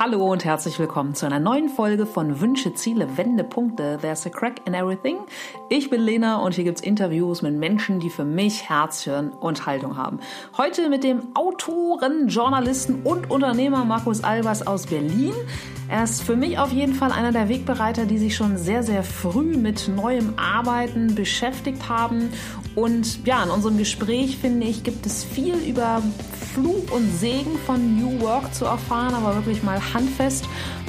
Hallo und herzlich willkommen zu einer neuen Folge von Wünsche, Ziele, Wendepunkte. There's a crack in everything. Ich bin Lena und hier gibt's Interviews mit Menschen, die für mich Herz, Hirn und Haltung haben. Heute mit dem Autoren, Journalisten und Unternehmer Markus Albers aus Berlin. Er ist für mich auf jeden Fall einer der Wegbereiter, die sich schon sehr, sehr früh mit neuem Arbeiten beschäftigt haben. Und ja, in unserem Gespräch, finde ich, gibt es viel über Fluch und Segen von New Work zu erfahren, aber wirklich mal handfest.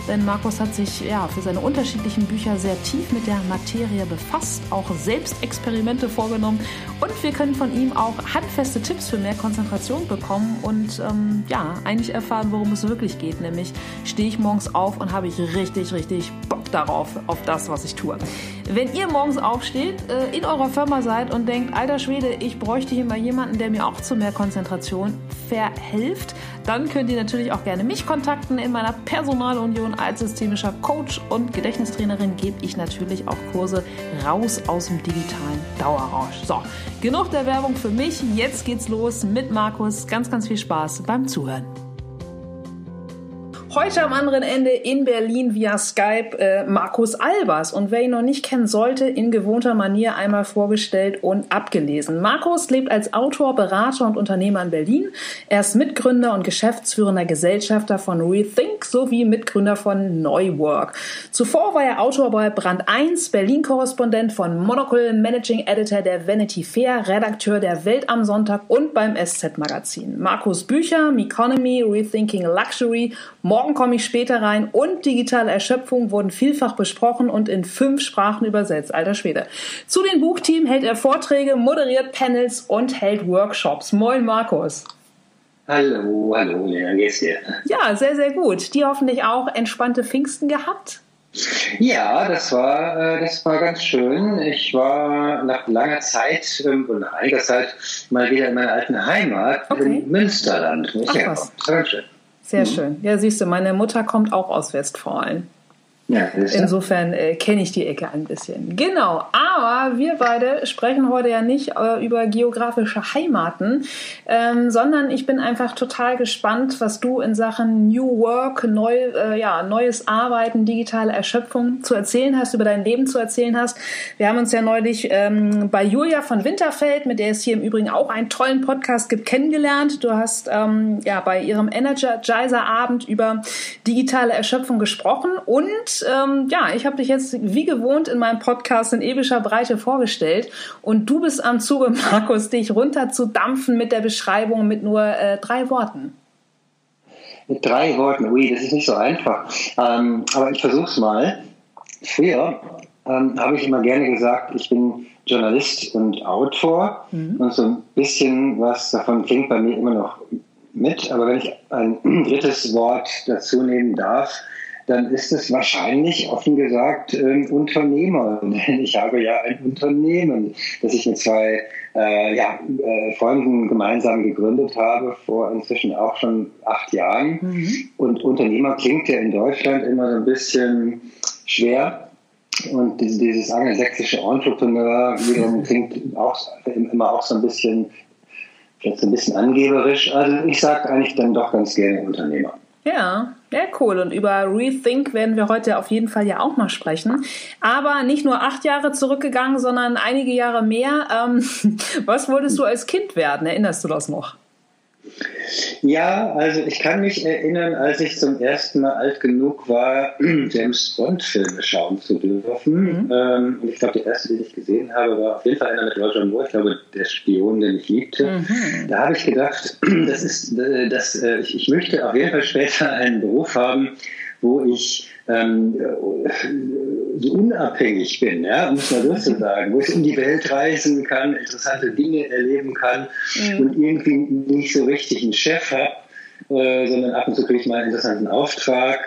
Denn Markus hat sich ja für seine unterschiedlichen Bücher sehr tief mit der Materie befasst, auch selbst Experimente vorgenommen. Und wir können von ihm auch handfeste Tipps für mehr Konzentration bekommen und eigentlich erfahren, worum es wirklich geht. Nämlich stehe ich morgens auf und habe ich richtig Bock darauf, auf das, was ich tue. Wenn ihr morgens aufsteht, in eurer Firma seid und denkt, alter Schwede, ich bräuchte hier mal jemanden, der mir auch zu mehr Konzentration verhilft, dann könnt ihr natürlich auch gerne mich kontakten. In meiner Personalunion als systemischer Coach und Gedächtnistrainerin gebe ich natürlich auch Kurse raus aus dem digitalen Dauerrausch. So, genug der Werbung für mich. Jetzt geht's los mit Markus. Ganz viel Spaß beim Zuhören. Heute am anderen Ende in Berlin via Skype Markus Albers. Und wer ihn noch nicht kennen sollte, in gewohnter Manier einmal vorgestellt und abgelesen. Markus lebt als Autor, Berater und Unternehmer in Berlin. Er ist Mitgründer und geschäftsführender Gesellschafter von Rethink sowie Mitgründer von Neuwork. Zuvor war er Autor bei Brand 1, Berlin-Korrespondent von Monocle, Managing Editor der Vanity Fair, Redakteur der Welt am Sonntag und beim SZ-Magazin. Markus Bücher, Meconomy, Rethinking Luxury, Morgen komme ich später rein und digitale Erschöpfung wurden vielfach besprochen und in 5 Sprachen übersetzt. Alter Schwede. Zu den Buchthemen hält er Vorträge, moderiert Panels und hält Workshops. Moin Markus. Hallo, Lena, geht's dir? Ja, sehr, sehr gut. Dir hoffentlich auch entspannte Pfingsten gehabt? Ja, das war ganz schön. Ich war nach langer Zeit, nach einiger Zeit, mal wieder in meiner alten Heimat, im Münsterland. Sehr schön. Sehr schön. Ja, siehst du, meine Mutter kommt auch aus Westfalen. Ja, insofern kenne ich die Ecke ein bisschen. Genau, aber wir beide sprechen heute ja nicht über geografische Heimaten, sondern ich bin einfach total gespannt, was du in Sachen New Work, neues Arbeiten, digitale Erschöpfung zu erzählen hast, über dein Leben zu erzählen hast. Wir haben uns ja neulich bei Julia von Winterfeld, mit der es hier im Übrigen auch einen tollen Podcast gibt, kennengelernt. Du hast bei ihrem Energizer-Abend über digitale Erschöpfung gesprochen und ich habe dich jetzt wie gewohnt in meinem Podcast in epischer Breite vorgestellt und du bist am Zuge, Markus, dich runterzudampfen mit der Beschreibung mit nur 3 Worten. Mit 3 Worten, das ist nicht so einfach. Aber ich versuche es mal. Früher habe ich immer gerne gesagt, ich bin Journalist und Autor und so ein bisschen was davon klingt bei mir immer noch mit. Aber wenn ich ein drittes Wort dazu nehmen darf, dann ist es wahrscheinlich, offen gesagt, Unternehmer. Ich habe ja ein Unternehmen, das ich mit 2 Freunden gemeinsam gegründet habe, vor inzwischen auch schon 8 Jahren. Und Unternehmer klingt ja in Deutschland immer so ein bisschen schwer. Und dieses angelsächsische Entrepreneur wiederum klingt immer so ein bisschen, vielleicht so ein bisschen angeberisch. Also ich sage eigentlich dann doch ganz gerne Unternehmer. Ja, sehr cool. Und über Rethink werden wir heute auf jeden Fall ja auch mal sprechen. Aber nicht nur 8 Jahre zurückgegangen, sondern einige Jahre mehr. Was wolltest du als Kind werden? Erinnerst du das noch? Ja, also ich kann mich erinnern, als ich zum ersten Mal alt genug war, James-Bond-Filme schauen zu dürfen. Und ich glaube, der erste, den ich gesehen habe, war auf jeden Fall einer mit Roger Moore. Ich glaube, der Spion, den ich liebte. Da habe ich gedacht, ich möchte auf jeden Fall später einen Beruf haben, wo ich so unabhängig bin, ja, um es mal so zu sagen, wo ich um die Welt reisen kann, interessante Dinge erleben kann und irgendwie nicht so richtig einen Chef habe, sondern ab und zu kriege ich mal einen interessanten Auftrag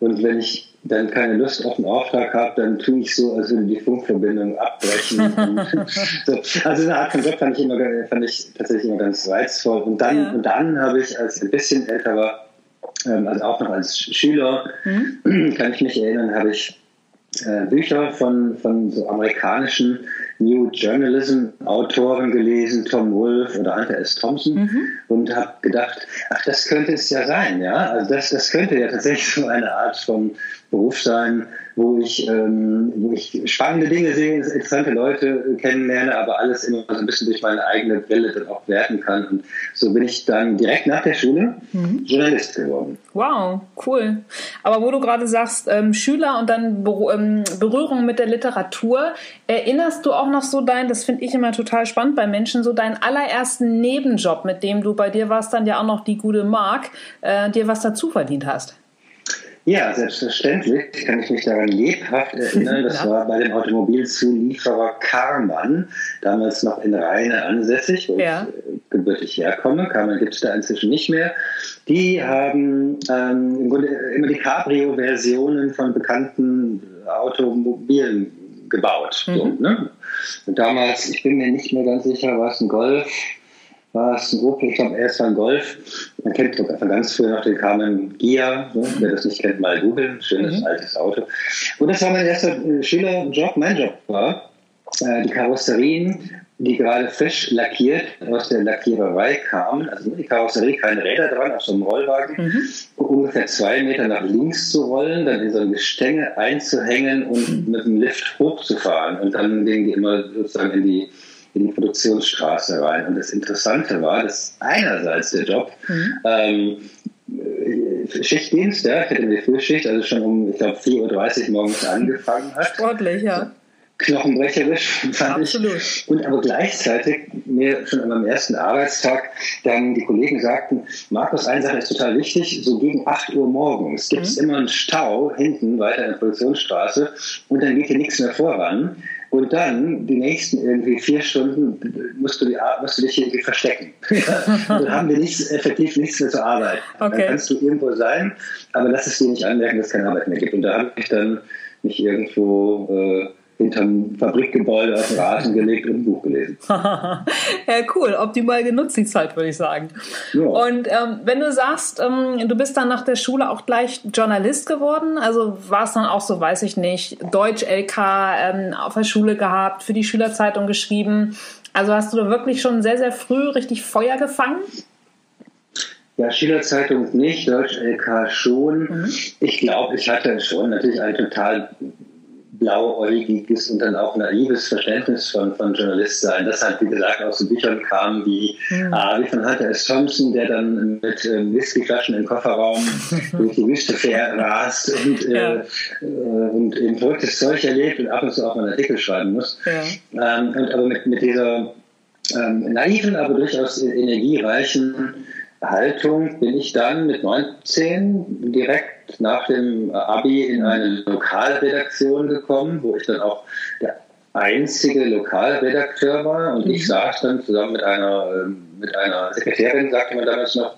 und wenn ich dann keine Lust auf einen Auftrag habe, dann tue ich so, als würde die Funkverbindung abbrechen. Also eine Art von Job fand ich tatsächlich immer ganz reizvoll und dann habe ich, als ich ein bisschen älter war, also auch noch als Schüler, kann ich mich erinnern, habe ich Bücher von so amerikanischen New Journalism-Autoren gelesen, Tom Wolfe oder Anthony S. Thompson, und habe gedacht, ach, das könnte es ja sein, ja, also das könnte ja tatsächlich so eine Art von Beruf sein, wo ich spannende Dinge sehe, interessante Leute kennenlerne, aber alles immer so ein bisschen durch meine eigene Brille dann auch werten kann. Und so bin ich dann direkt nach der Schule Journalist geworden. Wow, cool. Aber wo du gerade sagst, Schüler und dann Berührung mit der Literatur, erinnerst du auch noch so das finde ich immer total spannend bei Menschen, so deinen allerersten Nebenjob, mit dem du, bei dir warst dann ja auch noch die gute Mark, dir was dazu verdient hast? Ja, selbstverständlich kann ich mich daran lebhaft erinnern. Das war bei dem Automobilzulieferer Karmann, damals noch in Rheine ansässig, wo ich gebürtig herkomme. Karmann gibt es da inzwischen nicht mehr. Die haben im Grunde immer die Cabrio-Versionen von bekannten Automobilen gebaut. So, ne? Und damals, ich bin mir nicht mehr ganz sicher, war es ein Golf, war es ein Opel, ich glaube erst war ein Golf. Man kennt von ganz früher noch den Karmann Gia, ne? Wer das nicht kennt, mal googeln, schönes altes Auto. Und das war mein erster Schülerjob, mein Job war, die Karosserien, die gerade frisch lackiert aus der Lackiererei kamen, also die Karosserie, keine Räder dran, auf so einem Rollwagen, ungefähr 2 Meter nach links zu rollen, dann in so ein Gestänge einzuhängen und mit dem Lift hochzufahren. Und dann gingen die immer sozusagen in die Produktionsstraße rein. Und das Interessante war, dass einerseits der Job Schichtdienst, ich hatte die Frühschicht, also schon um, ich glaube, 4.30 Uhr morgens angefangen hat. Sportlich, ja. Knochenbrecherisch, fand ich. Und aber gleichzeitig mir schon an meinem ersten Arbeitstag dann die Kollegen sagten, Markus, eine Sache ist total wichtig, so gegen 8 Uhr morgens gibt es immer einen Stau hinten weiter in der Produktionsstraße und dann geht hier nichts mehr voran. Und dann, die nächsten irgendwie 4 Stunden, musst du dich irgendwie verstecken. Dann haben wir effektiv nichts mehr zu arbeiten. Okay. Dann kannst du irgendwo sein, aber lass es dir nicht anmerken, dass es keine Arbeit mehr gibt. Und da habe ich dann mich irgendwo hinterm Fabrikgebäude auf den Rasen gelegt und ein Buch gelesen. Ja, cool. Optimal genutzt die Zeit, würde ich sagen. Ja. Und wenn du sagst, du bist dann nach der Schule auch gleich Journalist geworden, also war es dann auch so, weiß ich nicht, Deutsch-LK auf der Schule gehabt, für die Schülerzeitung geschrieben. Also hast du da wirklich schon sehr, sehr früh richtig Feuer gefangen? Ja, Schülerzeitung nicht, Deutsch-LK schon. Ich glaube, ich hatte schon natürlich ein total blauäugiges und dann auch naives Verständnis von Journalist sein, das halt, wie gesagt, aus den Büchern kam, wie von Hunter S. Thompson, der dann mit Whiskyflaschen im Kofferraum durch die Wüste rast und eben verrücktes Zeug erlebt und ab und zu auch mal einen Artikel schreiben muss. Ja. Aber mit dieser naiven, aber durchaus energiereichen Haltung bin ich dann mit 19 direkt nach dem Abi in eine Lokalredaktion gekommen, wo ich dann auch der einzige Lokalredakteur war und ich saß dann zusammen mit einer Sekretärin, sagte man damals noch,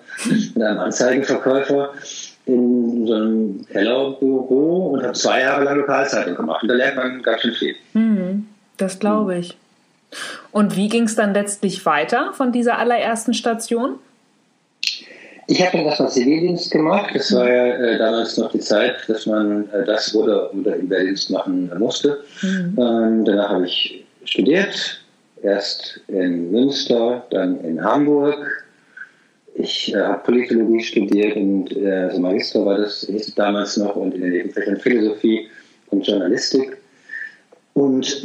mit einem Anzeigenverkäufer in so einem Kellerbüro und habe 2 Jahre lang Lokalzeitung gemacht und da lernt man ganz schön viel. Das glaube ich. Und wie ging es dann letztlich weiter von dieser allerersten Station? Ich habe dann erstmal Zivildienst gemacht. Das war ja damals noch die Zeit, dass man das oder Überdienst machen musste. Danach habe ich studiert. Erst in Münster, dann in Hamburg. Ich habe Politologie studiert und Magister war das, hieß es damals noch, und in den Nebenfächern Philosophie und Journalistik. Und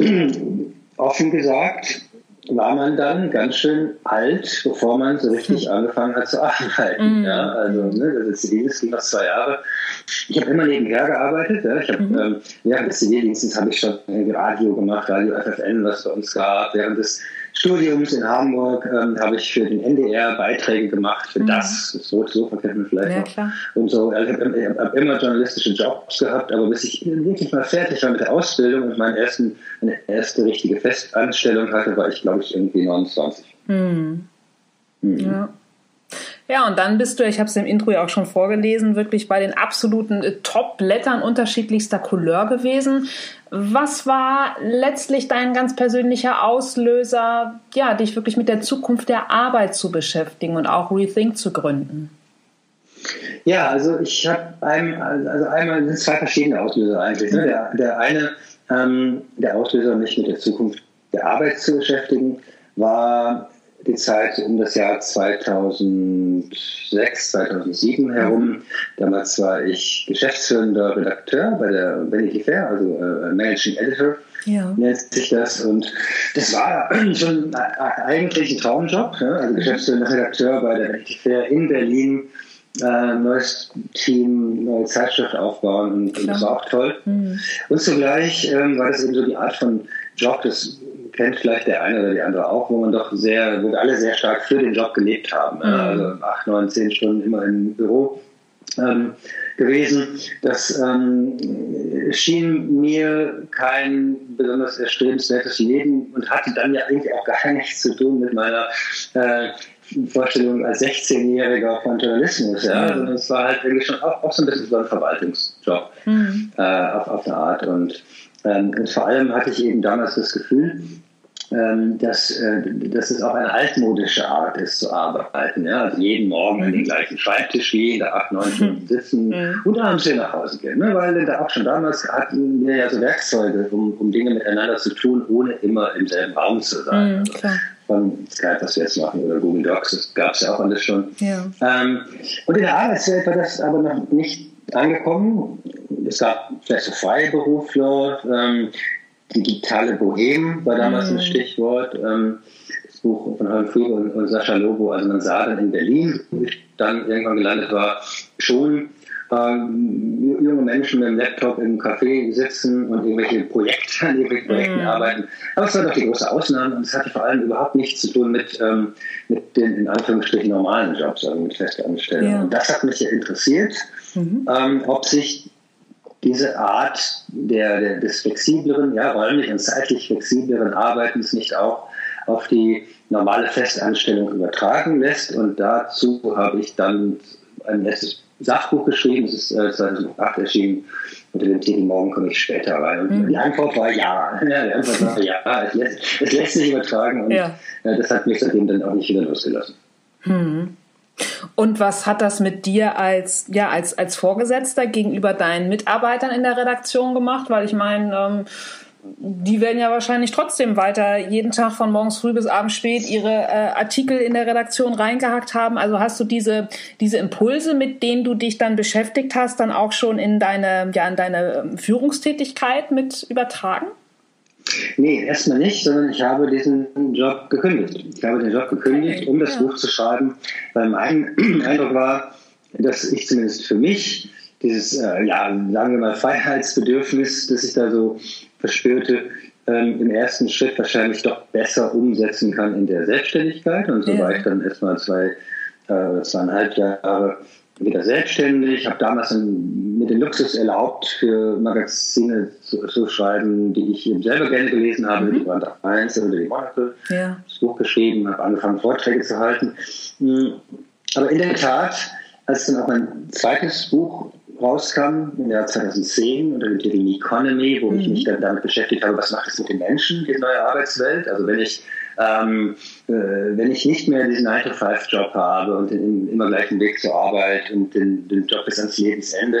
offen gesagt war man dann ganz schön alt, bevor man so richtig angefangen hat zu arbeiten. Ja, also der Zivildienst ging noch 2 Jahre. Ich habe immer nebenher gearbeitet. Ja. Ich habe während des Zivildienstes habe ich schon Radio gemacht, Radio FFN, was bei uns gab. Während des Studiums in Hamburg habe ich für den NDR Beiträge gemacht, für das Rot-Sofa kennt man vielleicht noch. Klar. Und so. Also ich habe immer journalistische Jobs gehabt, aber bis ich wirklich mal fertig war mit der Ausbildung und meine erste richtige Festanstellung hatte, war ich, glaube ich, irgendwie 29. Ja, und dann bist du, ich habe es im Intro ja auch schon vorgelesen, wirklich bei den absoluten Top-Blättern unterschiedlichster Couleur gewesen. Was war letztlich dein ganz persönlicher Auslöser, ja, dich wirklich mit der Zukunft der Arbeit zu beschäftigen und auch Rethink zu gründen? Ja, also ich habe einmal sind 2 verschiedene Auslöser eigentlich. Ne? Der Auslöser, mich mit der Zukunft der Arbeit zu beschäftigen, war die Zeit um das Jahr 2006, 2007 herum. Damals war ich geschäftsführender Redakteur bei der Vanity Fair, also Managing Editor, nennt sich das. Und das war schon eigentlich ein Traumjob, also geschäftsführender Redakteur bei der Vanity Fair in Berlin. Neues Team, neue Zeitschrift aufbauen und das war auch toll. Mhm. Und zugleich war das eben so die Art von Job, das kennt vielleicht der eine oder die andere auch, wo wir alle sehr stark für den Job gelebt haben. Mhm. Also 8, 9, 10 Stunden immer im Büro gewesen. Das schien mir kein besonders erstrebenswertes Leben und hatte dann ja irgendwie auch gar nichts zu tun mit meiner Vorstellung als 16-Jähriger von Journalismus, sondern es war halt wirklich schon auch so ein bisschen so ein Verwaltungsjob auf eine Art. Und vor allem hatte ich eben damals das Gefühl, dass es auch eine altmodische Art ist zu arbeiten. Ja? Also jeden Morgen an den gleichen Schreibtisch gehen, da 8, 9 Stunden sitzen und abends hier nach Hause gehen. Ne? Weil da auch schon damals hatten wir ja so Werkzeuge, um Dinge miteinander zu tun, ohne immer im selben Raum zu sein. Mhm, klar. Von Skype, was wir jetzt machen, oder Google Docs, das gab es ja auch alles schon. Ja. Und in der Arbeitswelt war das aber noch nicht angekommen. Es gab vielleicht so Freiberufler, Digitale Boheme war damals ein Stichwort, das Buch von Frieder und Sascha Lobo, also man sah dann in Berlin, wo ich dann irgendwann gelandet war, schon junge Menschen mit dem Laptop im Café sitzen und irgendwelche Projekte an irgendwelchen Projekten arbeiten. Aber es war doch die große Ausnahme und es hatte vor allem überhaupt nichts zu tun mit den in Anführungsstrichen normalen Jobs, also mit Festanstellungen. Ja. Und das hat mich ja interessiert, ob sich diese Art des flexibleren, räumlich und zeitlich flexibleren Arbeitens nicht auch auf die normale Festanstellung übertragen lässt. Und dazu habe ich dann ein letztes Sachbuch geschrieben, es ist 2008 erschienen, unter dem Titel Morgen komme ich später rein. Und die Antwort war ja. Es lässt sich übertragen und das hat mich seitdem dann auch nicht wieder losgelassen. Mhm. Und was hat das mit dir als Vorgesetzter gegenüber deinen Mitarbeitern in der Redaktion gemacht? Weil ich meine, die werden ja wahrscheinlich trotzdem weiter jeden Tag von morgens früh bis abends spät ihre Artikel in der Redaktion reingehackt haben. Also hast du diese Impulse, mit denen du dich dann beschäftigt hast, dann auch schon in deine Führungstätigkeit mit übertragen? Nee, erstmal nicht, sondern ich habe diesen Job gekündigt. Um das Buch zu schreiben, weil mein Eindruck war, dass ich zumindest für mich dieses, sagen wir mal, Freiheitsbedürfnis, das ich da so verspürte, im ersten Schritt wahrscheinlich doch besser umsetzen kann in der Selbstständigkeit. Und so war ich dann erstmal 2,5 Jahre wieder selbstständig. Ich habe damals mir den Luxus erlaubt, für Magazine zu schreiben, die ich eben selber gerne gelesen habe, die Brand 1 oder die Monocle, das Buch geschrieben, habe angefangen, Vorträge zu halten. Aber in der Tat, als dann auch mein zweites Buch rauskam, im Jahr 2010, unter dem Titel Meconomy, wo ich mich dann damit beschäftigt habe, was macht es mit den Menschen, die neue Arbeitswelt? Also wenn ich nicht mehr diesen 9-to-5-Job habe und den immer gleichen Weg zur Arbeit und den Job bis ans Lebensende,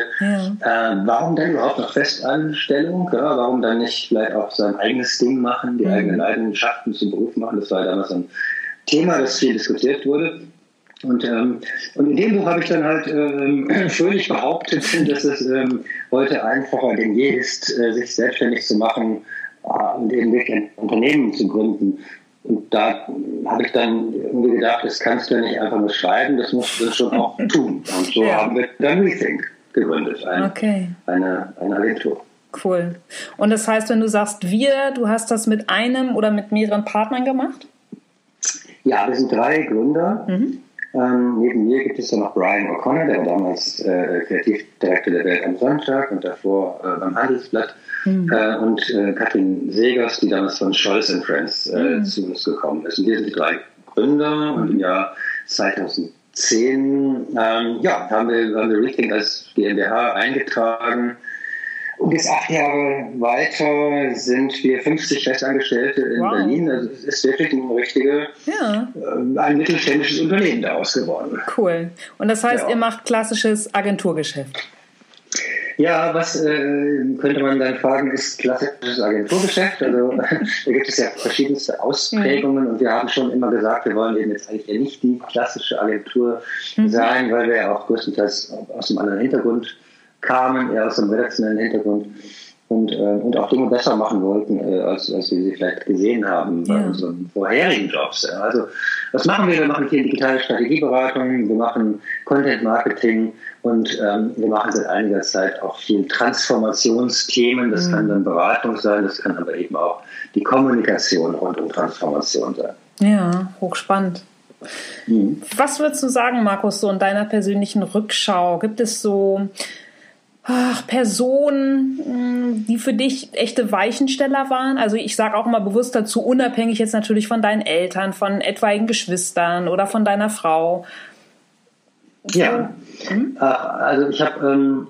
warum dann überhaupt noch Festanstellung? Ja? Warum dann nicht vielleicht auch sein eigenes Ding machen, die eigenen Leidenschaften zum Beruf machen? Das war damals ein Thema, das viel diskutiert wurde. Und in dem Buch habe ich dann halt fröhlich behauptet, dass es heute einfacher denn je ist, sich selbstständig zu machen und eben wirklich ein Unternehmen zu gründen. Und da habe ich dann irgendwie gedacht, das kannst du ja nicht einfach nur schreiben, das musst du schon auch tun. Und so haben wir dann Rethink gegründet, eine Agentur. Cool. Und das heißt, wenn du sagst wir, du hast das mit einem oder mit mehreren Partnern gemacht? Ja, wir sind 3 Gründer. Neben mir gibt es dann noch Brian O'Connor, der war damals Kreativdirektor der Welt am Sonntag und davor beim Handelsblatt. Und Kathrin Segers, die damals von Scholz and Friends zu uns gekommen ist. Und wir sind die 3 Gründer und im Jahr 2010 haben wir Rethink als GmbH eingetragen. Und jetzt 8 Jahre weiter sind wir 50 Festangestellte in Berlin. Also es ist wirklich ein mittelständisches Unternehmen daraus geworden. Cool. Und das heißt, ihr macht klassisches Agenturgeschäft? Ja, was könnte man dann fragen, ist klassisches Agenturgeschäft. Also da gibt es ja verschiedenste Ausprägungen und wir haben schon immer gesagt, wir wollen eben jetzt eigentlich nicht die klassische Agentur sein, weil wir ja auch größtenteils aus einem anderen Hintergrund kamen, eher aus einem redaktionellen Hintergrund und auch Dinge besser machen wollten, als wir sie vielleicht gesehen haben bei unseren vorherigen Jobs. Also was machen wir? Wir machen hier digitale Strategieberatung, wir machen Content-Marketing und wir machen seit einiger Zeit auch viel Transformationsthemen. Das kann dann Beratung sein, das kann aber eben auch die Kommunikation rund um Transformation sein. Ja, hochspannend. Was würdest du sagen, Markus, so in deiner persönlichen Rückschau? Gibt es so Personen, die für dich echte Weichensteller waren? Also ich sage auch immer bewusst dazu, unabhängig jetzt natürlich von deinen Eltern, von etwaigen Geschwistern oder von deiner Frau. Ja, also ich habe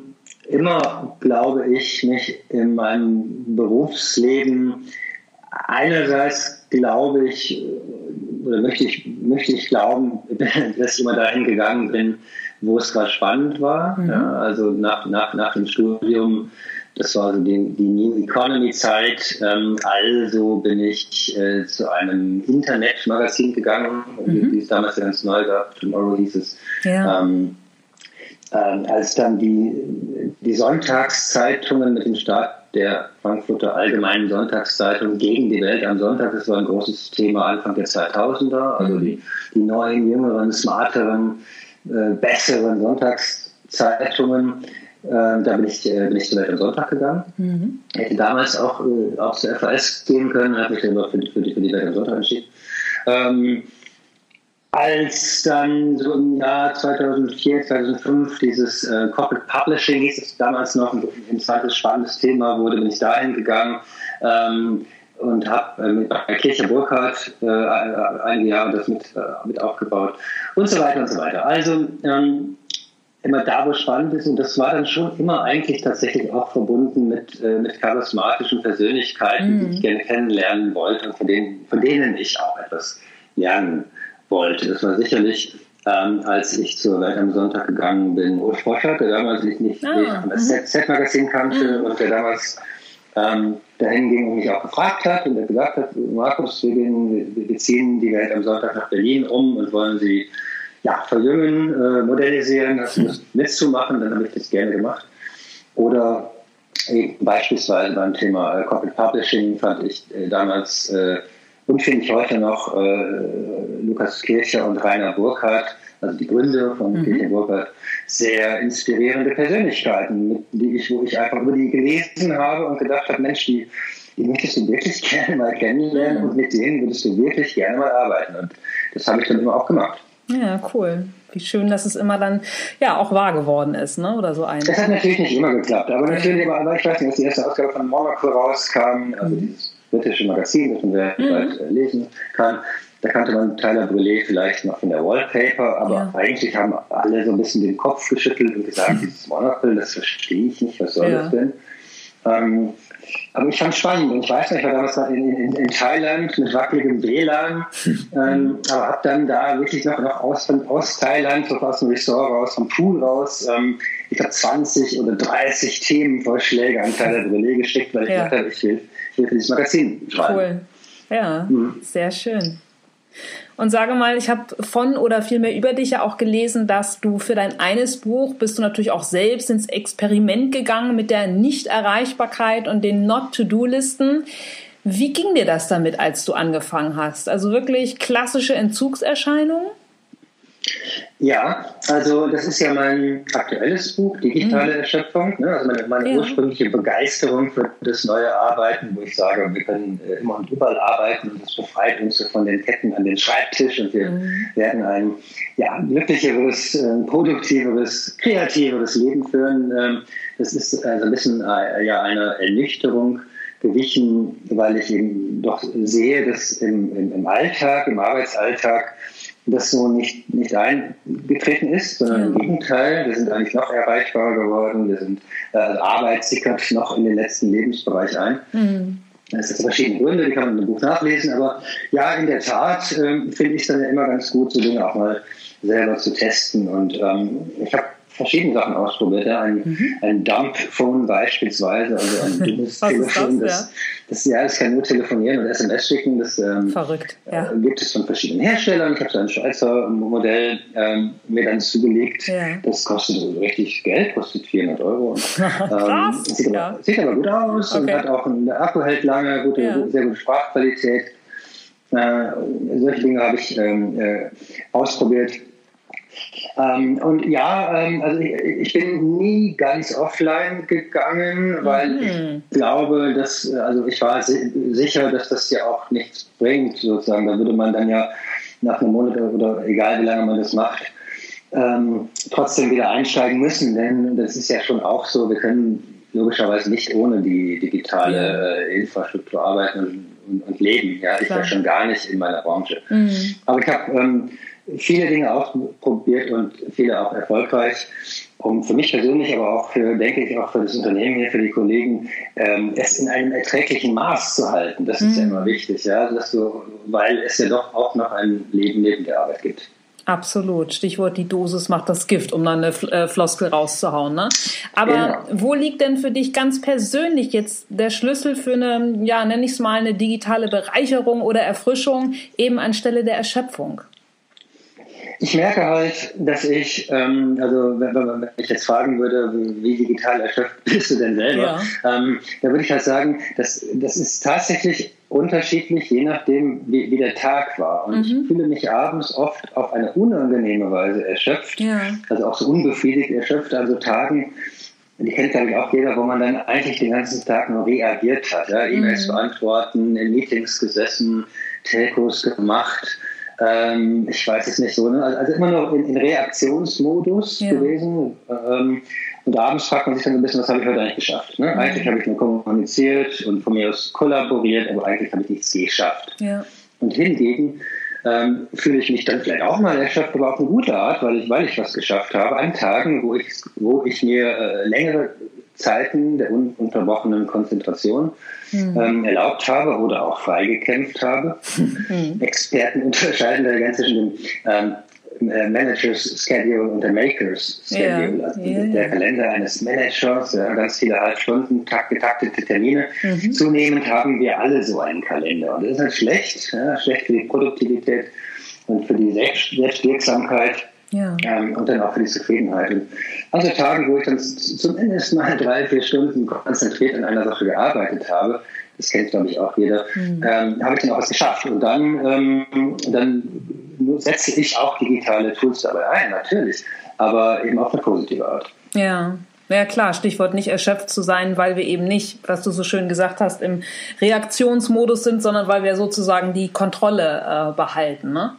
immer, glaube ich, mich in meinem Berufsleben einerseits, glaube ich, oder möchte ich glauben, dass ich immer dahin gegangen bin, wo es gerade spannend war. Ja, also nach dem Studium, das war so die New Economy-Zeit, also bin ich zu einem Internetmagazin gegangen, die es damals ganz neu gab, Tomorrow hieß es. Ja. Als dann die Sonntagszeitungen mit dem Start der Frankfurter Allgemeinen Sonntagszeitung gegen die Welt am Sonntag, das war ein großes Thema Anfang der 2000er, also die neuen, jüngeren, smarteren, besseren Sonntagszeitungen, da bin ich zur Welt am Sonntag gegangen. Hätte damals auch zur FAS gehen können, habe mich dann für die Welt am Sonntag entschieden. Als dann so im Jahr 2004, 2005 dieses Corporate Publishing, hieß es damals noch, ein zweites spannendes Thema wurde, bin ich dahin gegangen und habe mit Kirche Burkhardt einige Jahre das mit aufgebaut und so weiter und so weiter. Also immer da, wo spannend ist, und das war dann schon immer eigentlich tatsächlich auch verbunden mit charismatischen Persönlichkeiten, die ich gerne kennenlernen wollte und von denen ich auch etwas lernen wollte. Das war sicherlich, als ich zur Welt am Sonntag gegangen bin, Ulf Boschert, der damals nicht vom SZ-Magazin kannte und der damals dahin ging und mich auch gefragt hat und der gesagt hat, Markus, wir ziehen die Welt am Sonntag nach Berlin um und wollen sie verjüngen, modernisieren, das mitzumachen, dann habe ich das gerne gemacht. Oder beispielsweise beim Thema Corporate Publishing fand ich damals und finde ich heute noch Lukas Kircher und Rainer Burkhardt, also die Gründer von Kircher Burkhardt, sehr inspirierende Persönlichkeiten, wo ich einfach über die gelesen habe und gedacht habe, Mensch, die möchtest du wirklich gerne mal kennenlernen und mit denen würdest du wirklich gerne mal arbeiten. Und das habe ich dann immer auch gemacht. Ja, cool. Wie schön, dass es immer dann auch wahr geworden ist, ne? Oder so ein. Das hat natürlich nicht immer geklappt, aber natürlich immer, ich weiß nicht, als die erste Ausgabe von Monocle rauskam, also dieses britische Magazin, das man weltweit lesen kann. Da kannte man Tyler Brûlé vielleicht noch von der Wallpaper, aber eigentlich haben alle so ein bisschen den Kopf geschüttelt und gesagt, dieses Monocle, das verstehe ich nicht, was soll das denn? Aber ich fand es spannend und ich weiß nicht, ich war damals in Thailand mit wackeligem WLAN, aber habe dann da wirklich noch aus Thailand, so aus dem Resort raus, vom Pool raus, ich glaube 20 oder 30 Themenvorschläge an Tyler Brûlé geschickt, weil ich gedacht habe, ich will für dieses Magazin schreiben. Cool, sehr schön. Und sage mal, ich habe von oder vielmehr über dich ja auch gelesen, dass du für dein eines Buch bist du natürlich auch selbst ins Experiment gegangen mit der Nichterreichbarkeit und den Not-to-Do-Listen. Wie ging dir das damit, als du angefangen hast? Also wirklich klassische Entzugserscheinungen? Ja, also das ist ja mein aktuelles Buch, Digitale Erschöpfung, ne? Also meine ursprüngliche Begeisterung für das neue Arbeiten, wo ich sage, wir können immer und überall arbeiten und das befreit uns von den Ketten an den Schreibtisch und wir werden ein glücklicheres, produktiveres, kreativeres Leben führen. Das ist also ein bisschen eine Ernüchterung gewichen, weil ich eben doch sehe, dass im Alltag, im Arbeitsalltag, das so nicht eingetreten ist, sondern im Gegenteil, wir sind eigentlich noch erreichbarer geworden, Arbeit sickert noch in den letzten Lebensbereich ein. Das sind verschiedene Gründe, die kann man im Buch nachlesen, aber in der Tat finde ich es dann immer ganz gut, so Dinge auch mal selber zu testen und ich habe verschiedene Sachen ausprobiert. Ja. Ein Dump-Phone beispielsweise, also ein dummes Telefon, das kann nur telefonieren und SMS schicken. Das verrückt, gibt es von verschiedenen Herstellern. Ich habe so ein Schweizer Modell mir dann zugelegt. Ja. Das kostet so richtig Geld, kostet 400 Euro. Krass, sieht aber gut aus und hat auch einen Akku, hält lange, sehr gute Sprachqualität. Solche Dinge habe ich ausprobiert. Und also ich bin nie ganz offline gegangen, weil ich glaube, ich war sicher, dass das ja auch nichts bringt, sozusagen. Da würde man dann ja nach einem Monat oder egal wie lange man das macht, trotzdem wieder einsteigen müssen, denn das ist ja schon auch so, wir können logischerweise nicht ohne die digitale Infrastruktur arbeiten und leben. Ja, ich war schon gar nicht in meiner Branche. Mhm. Aber ich habe viele Dinge ausprobiert und viele auch erfolgreich. Und für mich persönlich, aber auch für das Unternehmen hier, für die Kollegen, es in einem erträglichen Maß zu halten. Das ist ja immer wichtig, weil es ja doch auch noch ein Leben neben der Arbeit gibt. Absolut. Stichwort, die Dosis macht das Gift, um dann eine Floskel rauszuhauen. Ne? Aber wo liegt denn für dich ganz persönlich jetzt der Schlüssel für eine, nenne ich es mal, eine digitale Bereicherung oder Erfrischung eben anstelle der Erschöpfung? Ich merke halt, dass ich, wenn ich jetzt fragen würde, wie digital erschöpft bist du denn selber, da würde ich halt sagen, das ist tatsächlich unterschiedlich, je nachdem, wie der Tag war. Und ich fühle mich abends oft auf eine unangenehme Weise erschöpft, also auch so unbefriedigt erschöpft an so Tagen, die kennt glaube ich auch jeder, wo man dann eigentlich den ganzen Tag nur reagiert hat, E-Mails beantworten, in Meetings gesessen, Telcos gemacht, ich weiß es nicht so, ne? Also immer noch in Reaktionsmodus gewesen. Und abends fragt man sich dann so ein bisschen, was habe ich heute eigentlich geschafft? Ne? Eigentlich habe ich nur kommuniziert und von mir aus kollaboriert, aber eigentlich habe ich nichts geschafft. Ja. Und hingegen fühle ich mich dann vielleicht auch mal erschöpft, aber auf eine gute Art, weil ich was geschafft habe, an Tagen, wo ich mir längere Zeiten der ununterbrochenen Konzentration erlaubt habe oder auch freigekämpft habe. Experten unterscheiden da ganz zwischen dem Managers Schedule und der Makers Schedule. Also der Kalender eines Managers, ganz viele Halbstunden, getaktete Termine. Zunehmend haben wir alle so einen Kalender. Und das ist halt schlecht, schlecht für die Produktivität und für die Selbstwirksamkeit. Ja. Und dann auch für die Zufriedenheit. Und an so Tagen, wo ich dann zumindest mal 3-4 Stunden konzentriert an einer Sache gearbeitet habe, das kennt glaube ich auch jeder, habe ich dann auch was geschafft. Und dann setze ich auch digitale Tools dabei ein, natürlich, aber eben auf eine positive Art. Ja. Ja klar, Stichwort nicht erschöpft zu sein, weil wir eben nicht, was du so schön gesagt hast, im Reaktionsmodus sind, sondern weil wir sozusagen die Kontrolle behalten, ne?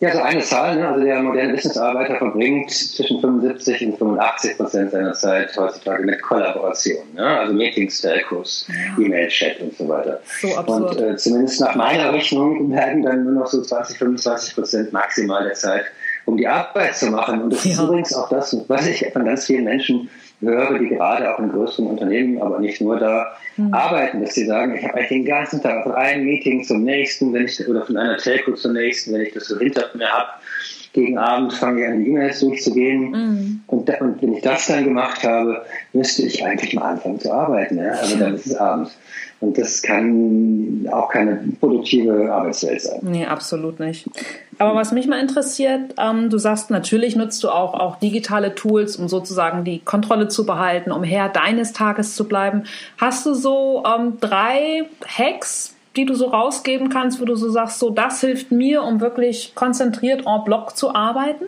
Ja, so eine Zahl, ne? Also der moderne Businessarbeiter verbringt zwischen 75 und 85% seiner Zeit heutzutage mit Kollaboration, ne? Also Meetings, Telcos, E-Mail-Chat und so weiter. So absurd. Und zumindest nach meiner Rechnung werden dann nur noch so 20-25% maximal der Zeit, um die Arbeit zu machen. Und das ist übrigens auch das, was ich von ganz vielen Menschen höre, die gerade auch in größeren Unternehmen, aber nicht nur da arbeiten, dass sie sagen, ich habe eigentlich den ganzen Tag von einem Meeting zum nächsten, oder von einer Telco zum nächsten, wenn ich das so hinter mir habe, gegen Abend fange ich an, die E-Mails durchzugehen. Und wenn ich das dann gemacht habe, müsste ich eigentlich mal anfangen zu arbeiten. Ja? Aber dann ist es abends. Und das kann auch keine produktive Arbeitswelt sein. Nee, absolut nicht. Aber was mich mal interessiert, du sagst, natürlich nutzt du auch digitale Tools, um sozusagen die Kontrolle zu behalten, um Herr deines Tages zu bleiben. Hast du so 3 Hacks, die du so rausgeben kannst, wo du so sagst, so das hilft mir, um wirklich konzentriert en bloc zu arbeiten?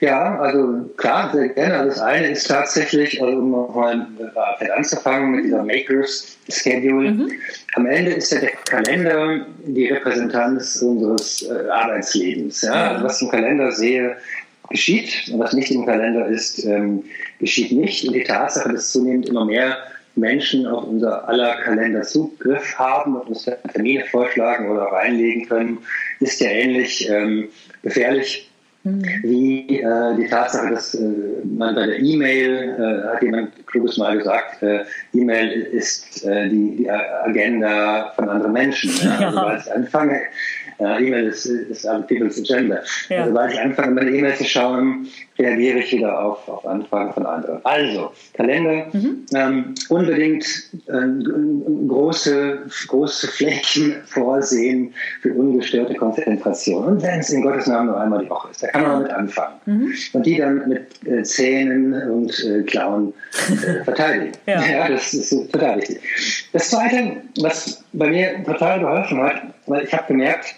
Ja, also klar, sehr gerne. Das eine ist tatsächlich, also um nochmal anzufangen mit dieser Makers Schedule. Am Ende ist ja der Kalender die Repräsentanz unseres Arbeitslebens. Ja? Also was im Kalender sehe, geschieht. Und was nicht im Kalender ist, geschieht nicht. Und die Tatsache, dass zunehmend immer mehr Menschen auf unser aller Kalender Zugriff haben und uns Termine vorschlagen oder reinlegen können, ist ja ähnlich gefährlich wie die Tatsache, dass man bei der E-Mail, hat jemand Kluges mal gesagt, E-Mail ist die Agenda von anderen Menschen. Ja? Also, weil ich anfange, E-Mail ist Artikel zu Gender. Ja. Also, sobald ich anfange, meine E-Mail zu schauen, reagiere ich wieder auf Anfragen von anderen. Also, Kalender, unbedingt große Flächen vorsehen für ungestörte Konzentration. Und wenn es in Gottes Namen nur einmal die Woche ist, da kann man mit anfangen. Mhm. Und die dann mit Zähnen und Klauen verteidigen. Ja, das ist total wichtig. Das Zweite, was bei mir total geholfen hat, weil ich habe gemerkt,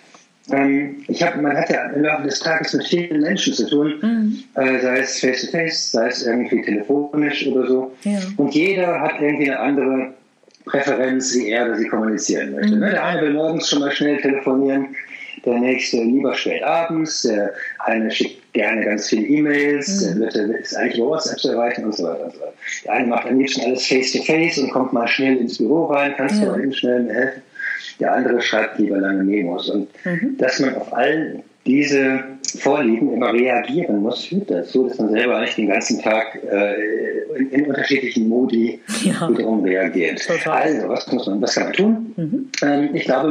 man hat ja im Laufe des Tages mit vielen Menschen zu tun, sei es face-to-face, sei es irgendwie telefonisch oder so. Ja. Und jeder hat irgendwie eine andere Präferenz, wie er oder sie kommunizieren möchte. Mhm. Der eine will morgens schon mal schnell telefonieren, der nächste lieber spät abends, der eine schickt gerne ganz viele E-Mails, der dritte ist eigentlich über WhatsApp zu erreichen und so weiter und so weiter. Der eine macht am liebsten alles face-to-face und kommt mal schnell ins Büro rein, kannst du eben schnell mir helfen. Der andere schreibt lieber lange Memos. Und dass man auf all diese Vorlieben immer reagieren muss, führt dazu, dass man selber nicht den ganzen Tag in unterschiedlichen Modi wiederum reagiert. Total. Also, was kann man tun? Ich glaube,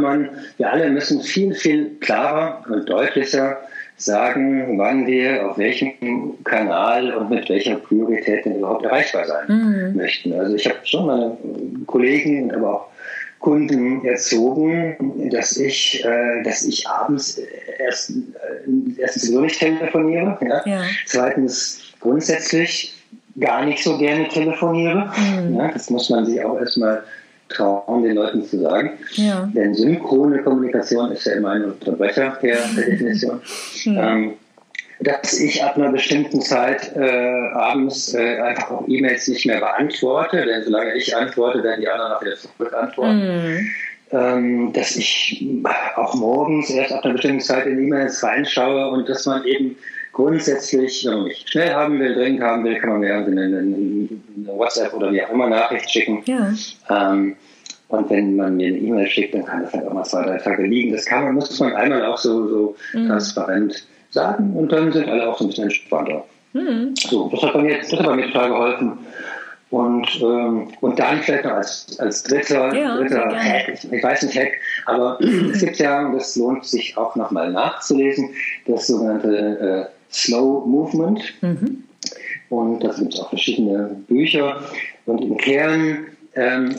wir alle müssen viel, viel klarer und deutlicher sagen, wann wir auf welchem Kanal und mit welcher Priorität denn überhaupt erreichbar sein möchten. Also ich habe schon meine Kollegen, aber auch Kunden erzogen, dass ich abends erstens sowieso nicht telefoniere, zweitens grundsätzlich gar nicht so gerne telefoniere. Ja, das muss man sich auch erstmal trauen, den Leuten zu sagen. Ja. Denn synchrone Kommunikation ist ja immer ein Unterbrecher der Definition. Dass ich ab einer bestimmten Zeit abends einfach auch E-Mails nicht mehr beantworte, denn solange ich antworte, werden die anderen auch wieder zurück antworten. Dass ich auch morgens erst ab einer bestimmten Zeit in E-Mails reinschaue und dass man eben grundsätzlich, wenn man mich schnell haben will, dringend haben will, kann man mir eine WhatsApp oder wie auch immer Nachricht schicken. Ja. Und wenn man mir eine E-Mail schickt, dann kann das halt auch mal 2-3 Tage liegen. Das muss man einmal auch so transparent sagen und dann sind alle auch so ein bisschen entspannter. So, das hat mir total geholfen. Und dann vielleicht noch als dritter Hack, ich weiß nicht Hack, aber es gibt ja, und das lohnt sich auch nochmal nachzulesen, das sogenannte Slow Movement. Und da gibt es auch verschiedene Bücher. Und im Kern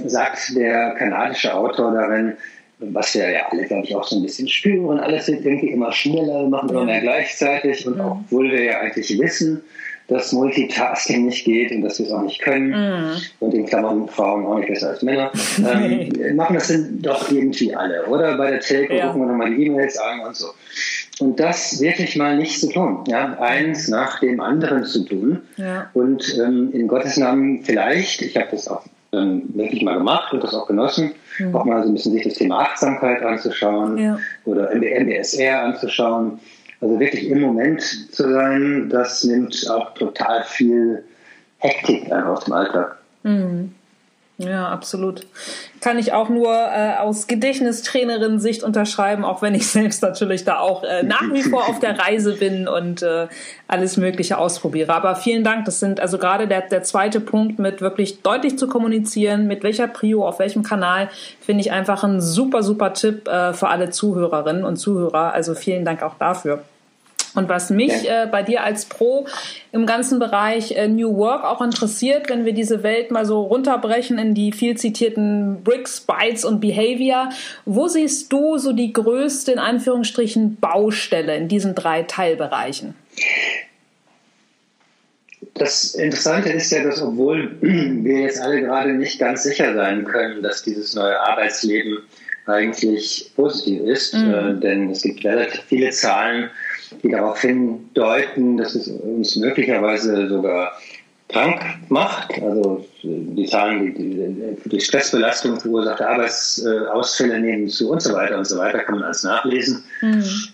sagt der kanadische Autor darin, was wir ja alle, glaube ich, auch so ein bisschen spüren. Alles wird irgendwie immer schneller, machen immer mehr gleichzeitig. Und obwohl wir ja eigentlich wissen, dass Multitasking nicht geht und dass wir es auch nicht können und in Klammern Frauen auch nicht besser als Männer, machen das denn doch irgendwie alle, oder? Bei der Telco gucken wir nochmal die E-Mails an und so. Und das wirklich mal nicht zu tun, eins nach dem anderen zu tun. Ja. Und in Gottes Namen vielleicht, ich habe das auch wirklich mal gemacht und das auch genossen, auch mal so ein bisschen sich das Thema Achtsamkeit anzuschauen oder MBSR anzuschauen. Also wirklich im Moment zu sein, das nimmt auch total viel Hektik aus dem Alltag. Ja, absolut. Kann ich auch nur aus Gedächtnistrainerin-Sicht unterschreiben, auch wenn ich selbst natürlich da auch nach wie vor auf der Reise bin und alles Mögliche ausprobiere. Aber vielen Dank. Das sind also gerade der zweite Punkt, mit wirklich deutlich zu kommunizieren, mit welcher Prio, auf welchem Kanal, finde ich einfach ein super, super Tipp für alle Zuhörerinnen und Zuhörer. Also vielen Dank auch dafür. Und was mich bei dir als Pro im ganzen Bereich New Work auch interessiert, wenn wir diese Welt mal so runterbrechen in die viel zitierten Bricks, Bytes und Behavior, wo siehst du so die größte, in Anführungsstrichen, Baustelle in diesen 3 Teilbereichen? Das Interessante ist ja, dass obwohl wir jetzt alle gerade nicht ganz sicher sein können, dass dieses neue Arbeitsleben eigentlich positiv ist, denn es gibt relativ viele Zahlen, die darauf hindeuten, dass es uns möglicherweise sogar krank macht. Also die Zahlen, die durch Stressbelastung verursachte Arbeitsausfälle nehmen zu und so weiter, kann man alles nachlesen.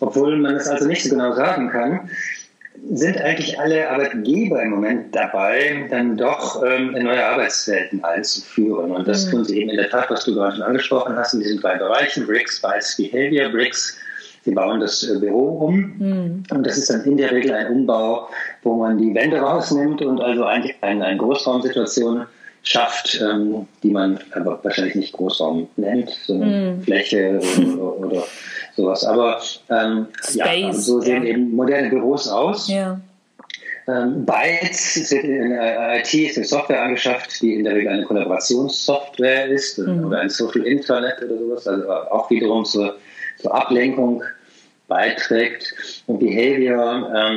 Obwohl man das also nicht so genau sagen kann, sind eigentlich alle Arbeitgeber im Moment dabei, dann doch neue Arbeitswelten einzuführen. Und das tun sie eben in der Tat, was du gerade schon angesprochen hast, in diesen 3 Bereichen, Bricks, Bytes, Behavior, Bricks. Sie bauen das Büro um und das ist dann in der Regel ein Umbau, wo man die Wände rausnimmt und also eigentlich eine Großraumsituation schafft, die man aber wahrscheinlich nicht Großraum nennt, sondern Fläche oder sowas. Aber so sehen eben moderne Büros aus. Ja. Bytes ist in IT, ist eine Software angeschafft, die in der Regel eine Kollaborationssoftware ist oder ein Social Intranet oder sowas, also auch wiederum zur Ablenkung beiträgt. Und Behavior,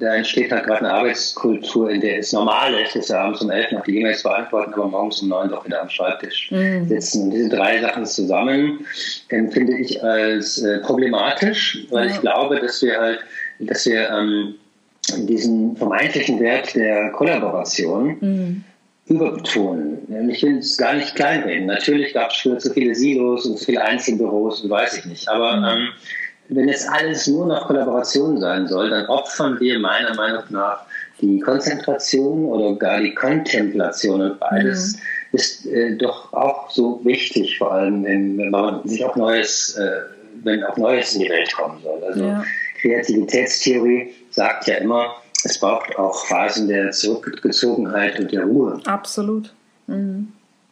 da entsteht halt gerade eine Arbeitskultur, in der es normal ist, dass wir abends um 11 noch die E-Mails beantworten, aber morgens um 9 doch wieder am Schreibtisch sitzen. Und diese drei Sachen zusammen empfinde ich als problematisch, weil ich glaube, dass wir diesen vermeintlichen Wert der Kollaboration überbetonen. Ich will es gar nicht kleinreden. Natürlich gab es früher zu viele Silos und zu viele Einzelbüros und weiß ich nicht. Aber wenn jetzt alles nur noch Kollaboration sein soll, dann opfern wir meiner Meinung nach die Konzentration oder gar die Kontemplation. Und beides ist doch auch so wichtig, vor allem wenn man sich auf Neues, wenn auch Neues in die Welt kommen soll. Also Kreativitätstheorie sagt ja immer, es braucht auch Phasen der Zurückgezogenheit und der Ruhe. Absolut. Mhm.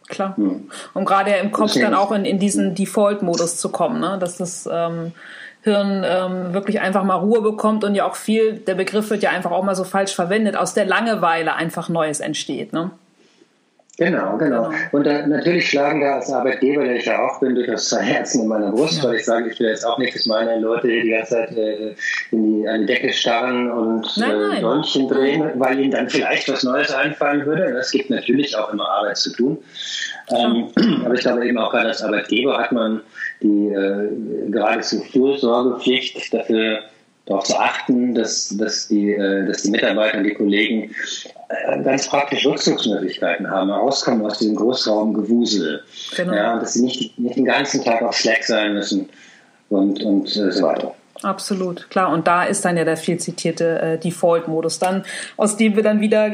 Klar. Mhm. Um gerade ja im Kopf dann auch in diesen Default-Modus zu kommen, ne? Dass das Hirn wirklich einfach mal Ruhe bekommt und ja auch viel, der Begriff wird ja einfach auch mal so falsch verwendet, aus der Langeweile einfach Neues entsteht, ne? Genau. Und da, natürlich schlagen da als Arbeitgeber, der ich ja auch bin, durchaus zwei Herzen in meiner Brust, weil ich sage, ich will jetzt auch nicht, dass meine Leute die ganze Zeit an die Decke starren und Däumchen drehen, weil ihnen dann vielleicht was Neues einfallen würde. Es gibt natürlich auch immer Arbeit zu tun. Aber ich glaube eben auch gerade als Arbeitgeber hat man die geradezu Fürsorgepflicht dafür, darauf zu achten, dass die Mitarbeiter und die Kollegen ganz praktisch Rückzugsmöglichkeiten haben, rauskommen aus diesem Großraumgewusel. Genau. Ja, dass sie nicht den ganzen Tag auf Slack sein müssen und so weiter. Absolut, klar. Und da ist dann ja der viel zitierte Default-Modus dann, aus dem wir dann wieder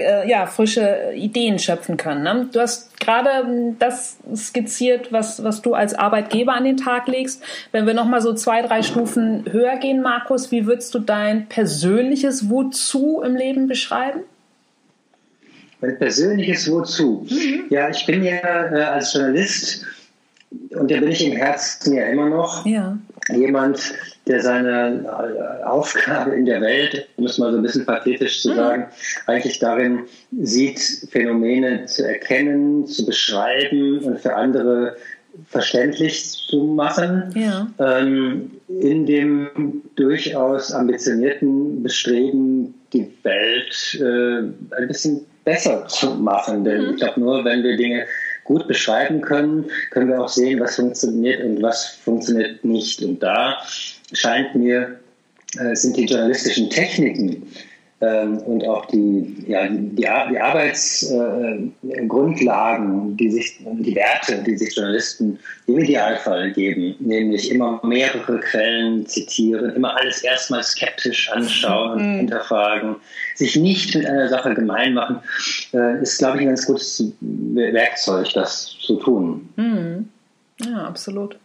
frische Ideen schöpfen können. Ne? Du hast gerade das skizziert, was du als Arbeitgeber an den Tag legst. Wenn wir nochmal so 2, 3 Stufen höher gehen, Markus, wie würdest du dein persönliches Wozu im Leben beschreiben? Mein persönliches Wozu? Ja, ich bin ja als Journalist, und da bin ich im Herzen ja immer noch, jemand, der seine Aufgabe in der Welt, um es mal so ein bisschen pathetisch zu sagen, eigentlich darin sieht, Phänomene zu erkennen, zu beschreiben und für andere verständlich zu machen, in dem durchaus ambitionierten Bestreben, die Welt ein bisschen besser zu machen. Denn ich glaube, nur wenn wir Dinge gut beschreiben können, können wir auch sehen, was funktioniert und was funktioniert nicht. Und da scheint mir, sind die journalistischen Techniken und auch die Arbeitsgrundlagen, die Werte, die sich Journalisten im Idealfall geben, nämlich immer mehrere Quellen zitieren, immer alles erstmal skeptisch anschauen und hinterfragen, sich nicht mit einer Sache gemein machen, ist, glaube ich, ein ganz gutes Werkzeug, das zu tun. Mhm. Ja, absolut.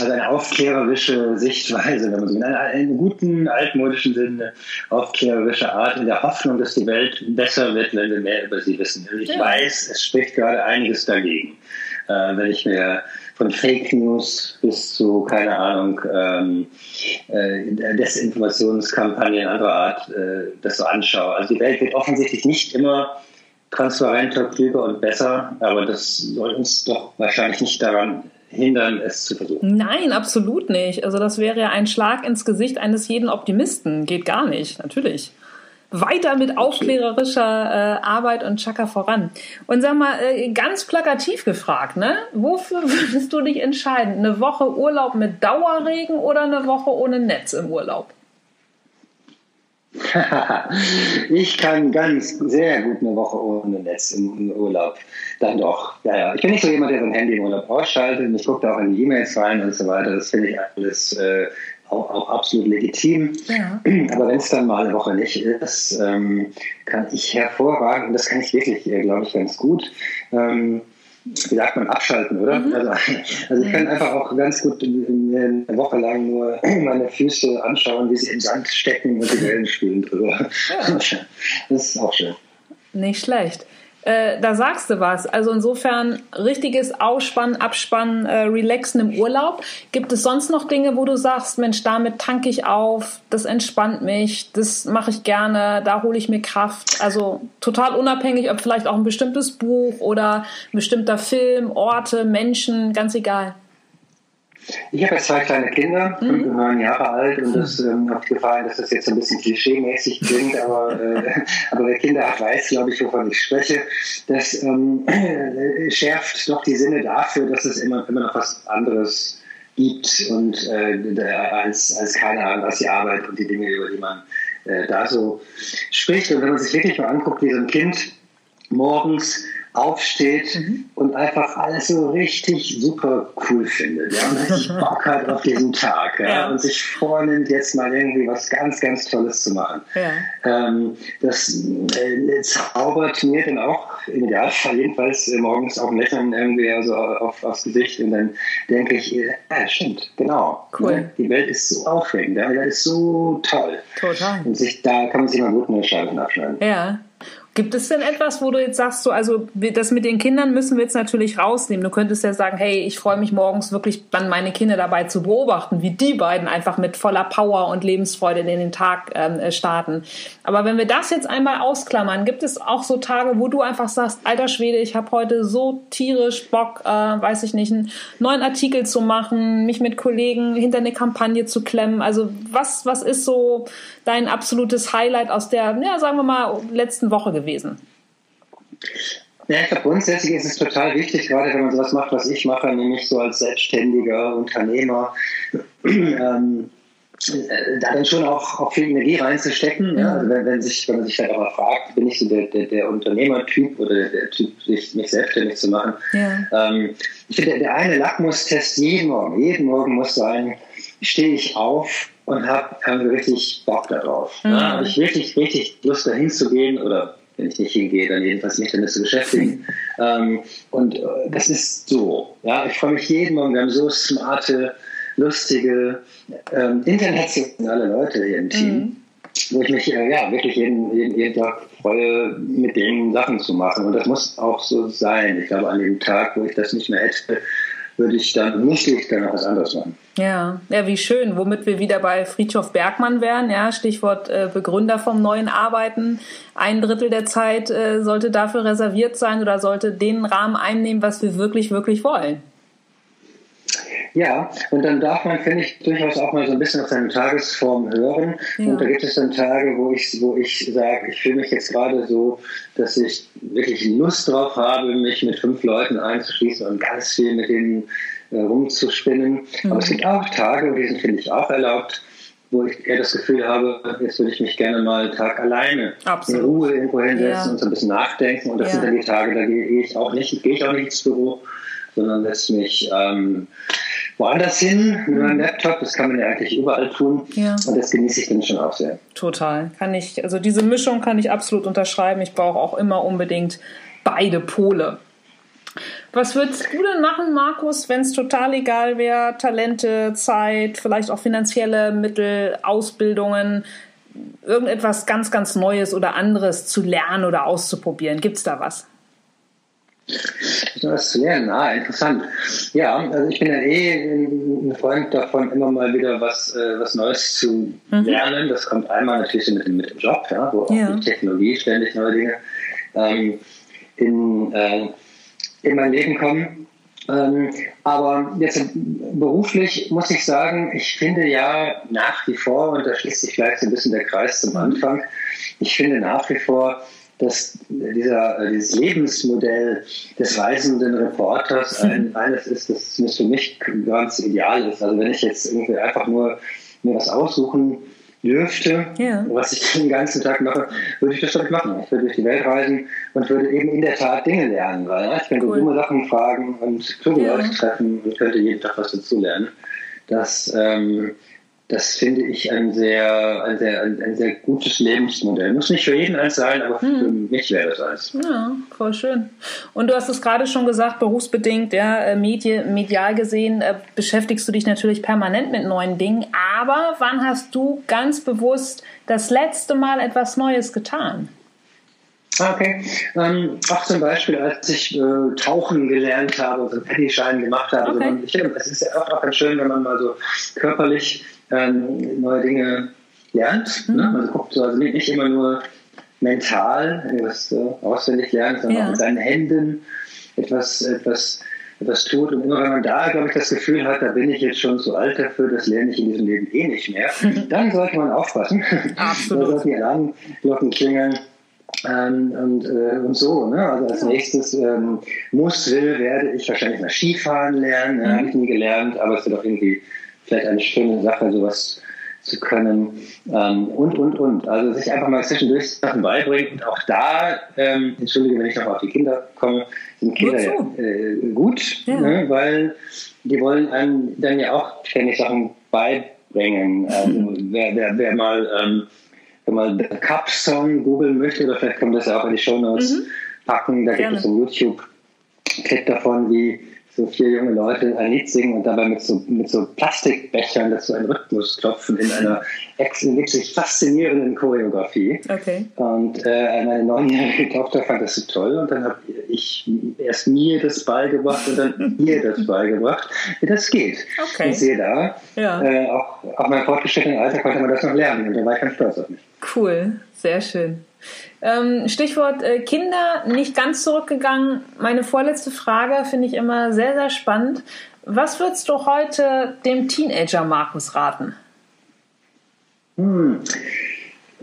Also eine aufklärerische Sichtweise, wenn man so in einem guten, altmodischen Sinne, aufklärerische Art, in der Hoffnung, dass die Welt besser wird, wenn wir mehr über sie wissen. Und ich weiß, es spricht gerade einiges dagegen. Wenn ich mir von Fake News bis zu, keine Ahnung, Desinformationskampagnen anderer Art das so anschaue. Also die Welt wird offensichtlich nicht immer transparenter, klüger und besser, aber das soll uns doch wahrscheinlich nicht daran hindern, es zu versuchen. Nein, absolut nicht. Also das wäre ja ein Schlag ins Gesicht eines jeden Optimisten. Geht gar nicht, natürlich. Weiter mit aufklärerischer Arbeit und Chaka voran. Und sag mal, ganz plakativ gefragt, ne? Wofür würdest du dich entscheiden? Eine Woche Urlaub mit Dauerregen oder eine Woche ohne Netz im Urlaub? Ich kann sehr gut eine Woche ohne Netz im Urlaub. Dann doch. Ja. Ich bin nicht so jemand, der sein Handy im Urlaub ausschaltet. Ich gucke da auch in die E-Mails rein und so weiter. Das finde ich alles auch absolut legitim. Ja. Aber wenn es dann mal eine Woche nicht ist, kann ich hervorragend, und das kann ich wirklich, glaube ich, ganz gut, wie sagt man, abschalten, oder? Also ich kann einfach auch ganz gut eine Woche lang nur meine Füße anschauen, wie sie im Sand stecken und die Wellen spielen drüber. Ja. Das ist auch schön. Nicht schlecht. da sagst du was. Also insofern richtiges Ausspannen, Abspannen, Relaxen im Urlaub. Gibt es sonst noch Dinge, wo du sagst, Mensch, damit tanke ich auf, das entspannt mich, das mache ich gerne, da hole ich mir Kraft. Also total unabhängig, ob vielleicht auch ein bestimmtes Buch oder ein bestimmter Film, Orte, Menschen, ganz egal. Ich habe jetzt 2 kleine Kinder, 5 und 9 Jahre alt, und das hat gefallen, dass das jetzt ein bisschen klischee-mäßig klingt, aber wer Kinder hat, weiß, glaube ich, wovon ich spreche. Das schärft doch die Sinne dafür, dass es immer noch was anderes gibt und als keine Ahnung, was die Arbeit und die Dinge, über die man da so spricht. Und wenn man sich wirklich mal anguckt, wie so ein Kind morgens aufsteht und einfach alles so richtig super cool findet, ja, und richtig Bock hat auf diesen Tag, ja, und sich vornimmt, jetzt mal irgendwie was ganz, ganz Tolles zu machen. Ja. Das zaubert mir dann auch im Idealfall jedenfalls morgens auch ein Lächeln irgendwie also aufs Gesicht, und dann denke ich, stimmt, genau. Cool. Ja, die Welt ist so aufregend, ja, die ist so toll. Total. Und da kann man sich mal gut eine Scheibe nachschneiden. Ja. Gibt es denn etwas, wo du jetzt sagst, so, also das mit den Kindern müssen wir jetzt natürlich rausnehmen. Du könntest ja sagen, hey, ich freue mich morgens wirklich, dann meine Kinder dabei zu beobachten, wie die beiden einfach mit voller Power und Lebensfreude in den Tag starten. Aber wenn wir das jetzt einmal ausklammern, gibt es auch so Tage, wo du einfach sagst, alter Schwede, ich habe heute so tierisch Bock, weiß ich nicht, einen neuen Artikel zu machen, mich mit Kollegen hinter eine Kampagne zu klemmen. Also was ist so dein absolutes Highlight aus der, ja, sagen wir mal, letzten Woche gewesen? Ja, ich glaube, grundsätzlich ist es total wichtig, gerade wenn man sowas macht, was ich mache, nämlich so als selbstständiger Unternehmer, da dann schon auch viel Energie reinzustecken. Ja? Also wenn man sich halt auch mal fragt, bin ich so der Unternehmertyp oder der Typ, mich selbstständig zu machen. Ja. Ich finde, der eine Lackmustest jeden Morgen muss sein, stehe ich auf und habe richtig Bock darauf. Mhm. Ja? Habe ich richtig, richtig Lust, dahin zu gehen, oder wenn ich nicht hingehe, dann jedenfalls mich damit zu beschäftigen. Und das ist so. Ja, ich freue mich jeden Morgen. Wir haben so smarte, lustige, internationale Leute hier im Team, wo ich mich wirklich jeden Tag freue, mit denen Sachen zu machen. Und das muss auch so sein. Ich glaube, an dem Tag, wo ich das nicht mehr hätte, würde ich dann noch was anderes machen. Ja, wie schön, womit wir wieder bei Fridtjof Bergmann wären, ja, Stichwort Begründer vom neuen Arbeiten. 1/3 der Zeit sollte dafür reserviert sein oder sollte den Rahmen einnehmen, was wir wirklich, wirklich wollen. Ja, und dann darf man, finde ich, durchaus auch mal so ein bisschen auf seine Tagesform hören. Ja. Und da gibt es dann Tage, wo ich sage, ich fühle mich jetzt gerade so, dass ich wirklich Lust drauf habe, mich mit 5 Leuten einzuschließen und ganz viel mit denen rumzuspinnen. Mhm. Aber es gibt auch Tage, und die sind, finde ich, auch erlaubt, wo ich eher das Gefühl habe, jetzt würde ich mich gerne mal einen Tag alleine in Ruhe irgendwo hinsetzen und so ein bisschen nachdenken. Und das sind dann die Tage, da gehe ich auch nicht ins Büro, sondern lässt mich woanders hin mit meinem Laptop. Das kann man ja eigentlich überall tun. Ja. Und das genieße ich dann schon auch sehr. Total. Also diese Mischung kann ich absolut unterschreiben. Ich brauche auch immer unbedingt beide Pole. Was würdest du denn machen, Markus, wenn es total egal wäre? Talente, Zeit, vielleicht auch finanzielle Mittel, Ausbildungen, irgendetwas ganz, ganz Neues oder anderes zu lernen oder auszuprobieren. Gibt es da was? Das zu lernen, interessant. Ja, also ich bin ja ein Freund davon, immer mal wieder was Neues zu lernen. Das kommt einmal natürlich mit dem Job, ja, wo auch die Technologie ständig neue Dinge in mein Leben kommen. Aber jetzt beruflich muss ich sagen, ich finde ja nach wie vor, und da schließt sich vielleicht so ein bisschen der Kreis zum Anfang, ich finde nach wie vor, dass dieses Lebensmodell des reisenden Reporters eines ist, das für mich ganz ideal ist. Also wenn ich jetzt irgendwie einfach nur mir was aussuchen dürfte, was ich den ganzen Tag mache, würde ich das schon machen. Ich würde durch die Welt reisen und würde eben in der Tat Dinge lernen, weil ich könnte dumme Sachen fragen und kluge Leute treffen und könnte jeden Tag was dazu lernen. Das finde ich ein sehr gutes Lebensmodell. Muss nicht für jeden eins sein, aber für mich wäre das eins. Ja, voll schön. Und du hast es gerade schon gesagt, berufsbedingt, ja, medial gesehen, beschäftigst du dich natürlich permanent mit neuen Dingen. Aber wann hast du ganz bewusst das letzte Mal etwas Neues getan? Okay. Auch zum Beispiel, als ich Tauchen gelernt habe, also Paddyschein gemacht habe. Okay. Es ist ja auch ganz schön, wenn man mal so körperlich neue Dinge lernt. Mhm. Ne? Also guckt so, also nicht immer nur mental etwas auswendig lernt, sondern auch mit seinen Händen etwas tut. Und immer wenn man da, glaube ich, das Gefühl hat, da bin ich jetzt schon zu alt dafür, das lerne ich in diesem Leben eh nicht mehr, dann sollte man aufpassen. Absolut. Da sollten die Alarmglocken klingeln. Und so, ne? Also als nächstes werde ich wahrscheinlich mal Skifahren lernen, habe ich nie gelernt, aber es wird auch irgendwie vielleicht eine schöne Sache, sowas zu können, und. Also sich einfach mal zwischendurch Sachen beibringen, und auch da, entschuldige, wenn ich noch auf die Kinder komme, sind Kinder gut, ja. Ne? Weil die wollen einem dann ja auch ständig Sachen beibringen. Also wer mal wenn man den Cup-Song googeln möchte, oder vielleicht können wir das ja auch in die Shownotes packen, da gibt es einen YouTube-Clip davon, wie so 4 junge Leute ein Lied singen und dabei mit so Plastikbechern dazu einen Rhythmus klopfen in einer wirklich faszinierenden Choreografie. Okay. Und meine 9-jährige Tochter fand das so toll, und dann habe ich erst mir das beigebracht und dann ihr das beigebracht, wie das geht. Okay. Ich sehe da, auch mein fortgeschrittenen Alter konnte man das noch lernen, und da war ich ganz stolz auf mich. Cool, sehr schön. Stichwort Kinder, nicht ganz zurückgegangen. Meine vorletzte Frage finde ich immer sehr, sehr spannend. Was würdest du heute dem Teenager Markus raten?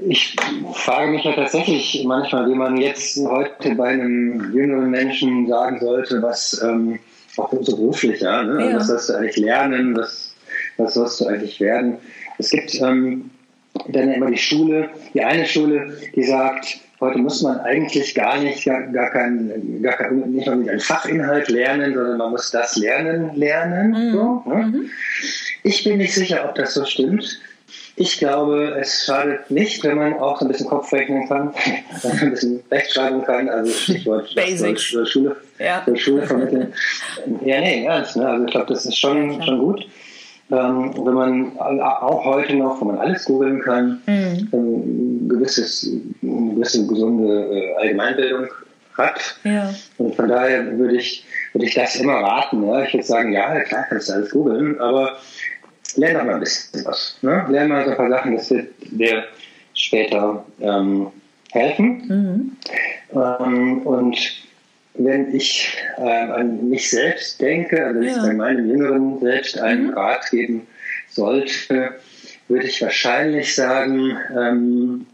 Ich frage mich ja tatsächlich manchmal, wie man jetzt heute bei einem jüngeren Menschen sagen sollte, was auch so beruflich, ne? Also was sollst du eigentlich lernen, was sollst du eigentlich werden? Es gibt dann immer die eine Schule, die sagt, heute muss man eigentlich gar nicht mal mit einem Fachinhalt lernen, sondern man muss das lernen. So, ne? Ich bin nicht sicher, ob das so stimmt. Ich glaube, es schadet nicht, wenn man auch so ein bisschen Kopf rechnen kann, ein bisschen rechtschreiben kann, also Stichwort Basics. Schule vermitteln. Ja, nee, ernst. Ne? Also ich glaube, das ist schon gut. Wenn man auch heute noch, wo man alles googeln kann, eine gewisse gesunde Allgemeinbildung hat. Ja. Und von daher würde ich das immer raten. Ja? Ich würde sagen, ja, klar kannst du alles googeln, aber lern doch mal ein bisschen was. Ne? Lern mal so ein paar Sachen, das wird dir später helfen. Und wenn ich an mich selbst denke, also wenn ich an meinem jüngeren Selbst einen Rat geben sollte, würde ich wahrscheinlich sagen,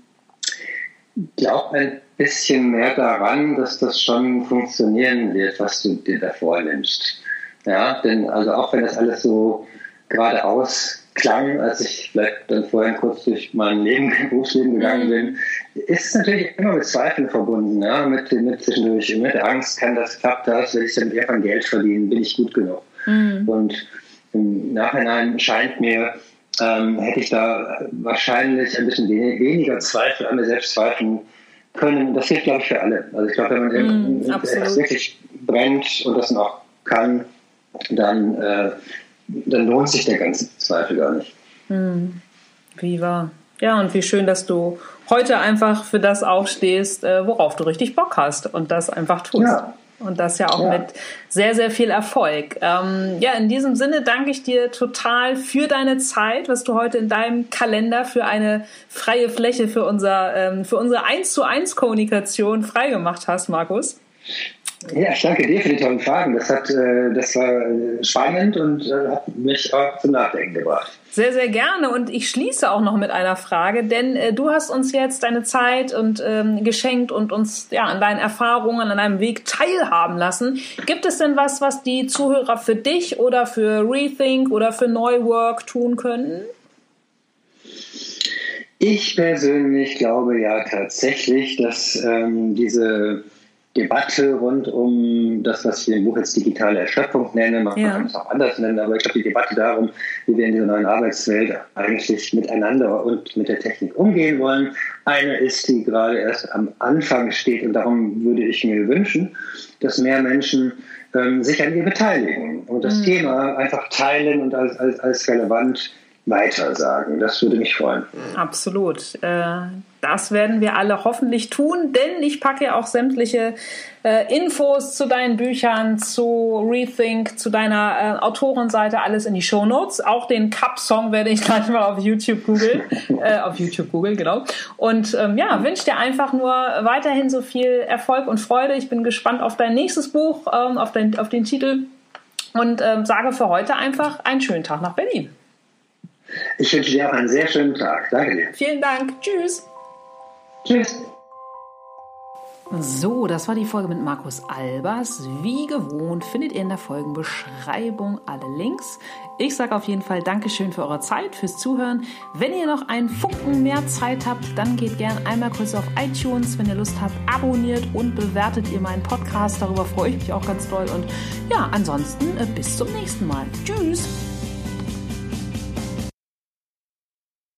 glaub ein bisschen mehr daran, dass das schon funktionieren wird, was du dir da vornimmst. Ja, denn also auch wenn das alles so geradeaus klang, als ich vielleicht dann vorhin kurz durch mein Berufsleben gegangen bin, ist natürlich immer mit Zweifeln verbunden, ja? mit zwischendurch, mit Angst, klappt das, will ich dann irgendwann Geld verdienen, bin ich gut genug? Und im Nachhinein scheint mir, hätte ich da wahrscheinlich ein bisschen weniger Zweifel an mir selbst zweifeln können. Das gilt, glaube ich, für alle. Also ich glaube, wenn man das wirklich brennt und das noch kann, dann lohnt sich der ganze Zweifel gar nicht. Wie wahr. Ja, und wie schön, dass du heute einfach für das aufstehst, worauf du richtig Bock hast, und das einfach tust. Ja. Und das ja auch mit sehr, sehr viel Erfolg. In diesem Sinne danke ich dir total für deine Zeit, was du heute in deinem Kalender für eine freie Fläche für unsere 1:1-Kommunikation freigemacht hast, Markus. Ja, ich danke dir für die tollen Fragen. Das war spannend und hat mich auch zum Nachdenken gebracht. Sehr, sehr gerne. Und ich schließe auch noch mit einer Frage, denn du hast uns jetzt deine Zeit und geschenkt und uns an deinen Erfahrungen, an deinem Weg teilhaben lassen. Gibt es denn was die Zuhörer für dich oder für Rethink oder für Neuwork tun könnten? Ich persönlich glaube ja tatsächlich, dass diese Debatte rund um das, was wir im Buch jetzt digitale Erschöpfung nennen, man kann es auch anders nennen, aber ich glaube, die Debatte darum, wie wir in dieser neuen Arbeitswelt eigentlich miteinander und mit der Technik umgehen wollen, eine ist, die gerade erst am Anfang steht, und darum würde ich mir wünschen, dass mehr Menschen sich an ihr beteiligen und das Thema einfach teilen und als relevant weitersagen. Das würde mich freuen. Absolut. Das werden wir alle hoffentlich tun, denn ich packe ja auch sämtliche Infos zu deinen Büchern, zu Rethink, zu deiner Autorenseite, alles in die Shownotes. Auch den Cup-Song werde ich gleich mal auf YouTube googeln. Genau. Und ja, wünsche dir einfach nur weiterhin so viel Erfolg und Freude. Ich bin gespannt auf dein nächstes Buch, auf den Titel und sage für heute einfach einen schönen Tag nach Berlin. Ich wünsche dir auch einen sehr schönen Tag. Danke dir. Vielen Dank. Tschüss. Tschüss. So, das war die Folge mit Markus Albers. Wie gewohnt findet ihr in der Folgenbeschreibung alle Links. Ich sage auf jeden Fall Dankeschön für eure Zeit, fürs Zuhören. Wenn ihr noch einen Funken mehr Zeit habt, dann geht gern einmal kurz auf iTunes. Wenn ihr Lust habt, abonniert und bewertet ihr meinen Podcast. Darüber freue ich mich auch ganz doll. Und ja, ansonsten bis zum nächsten Mal. Tschüss.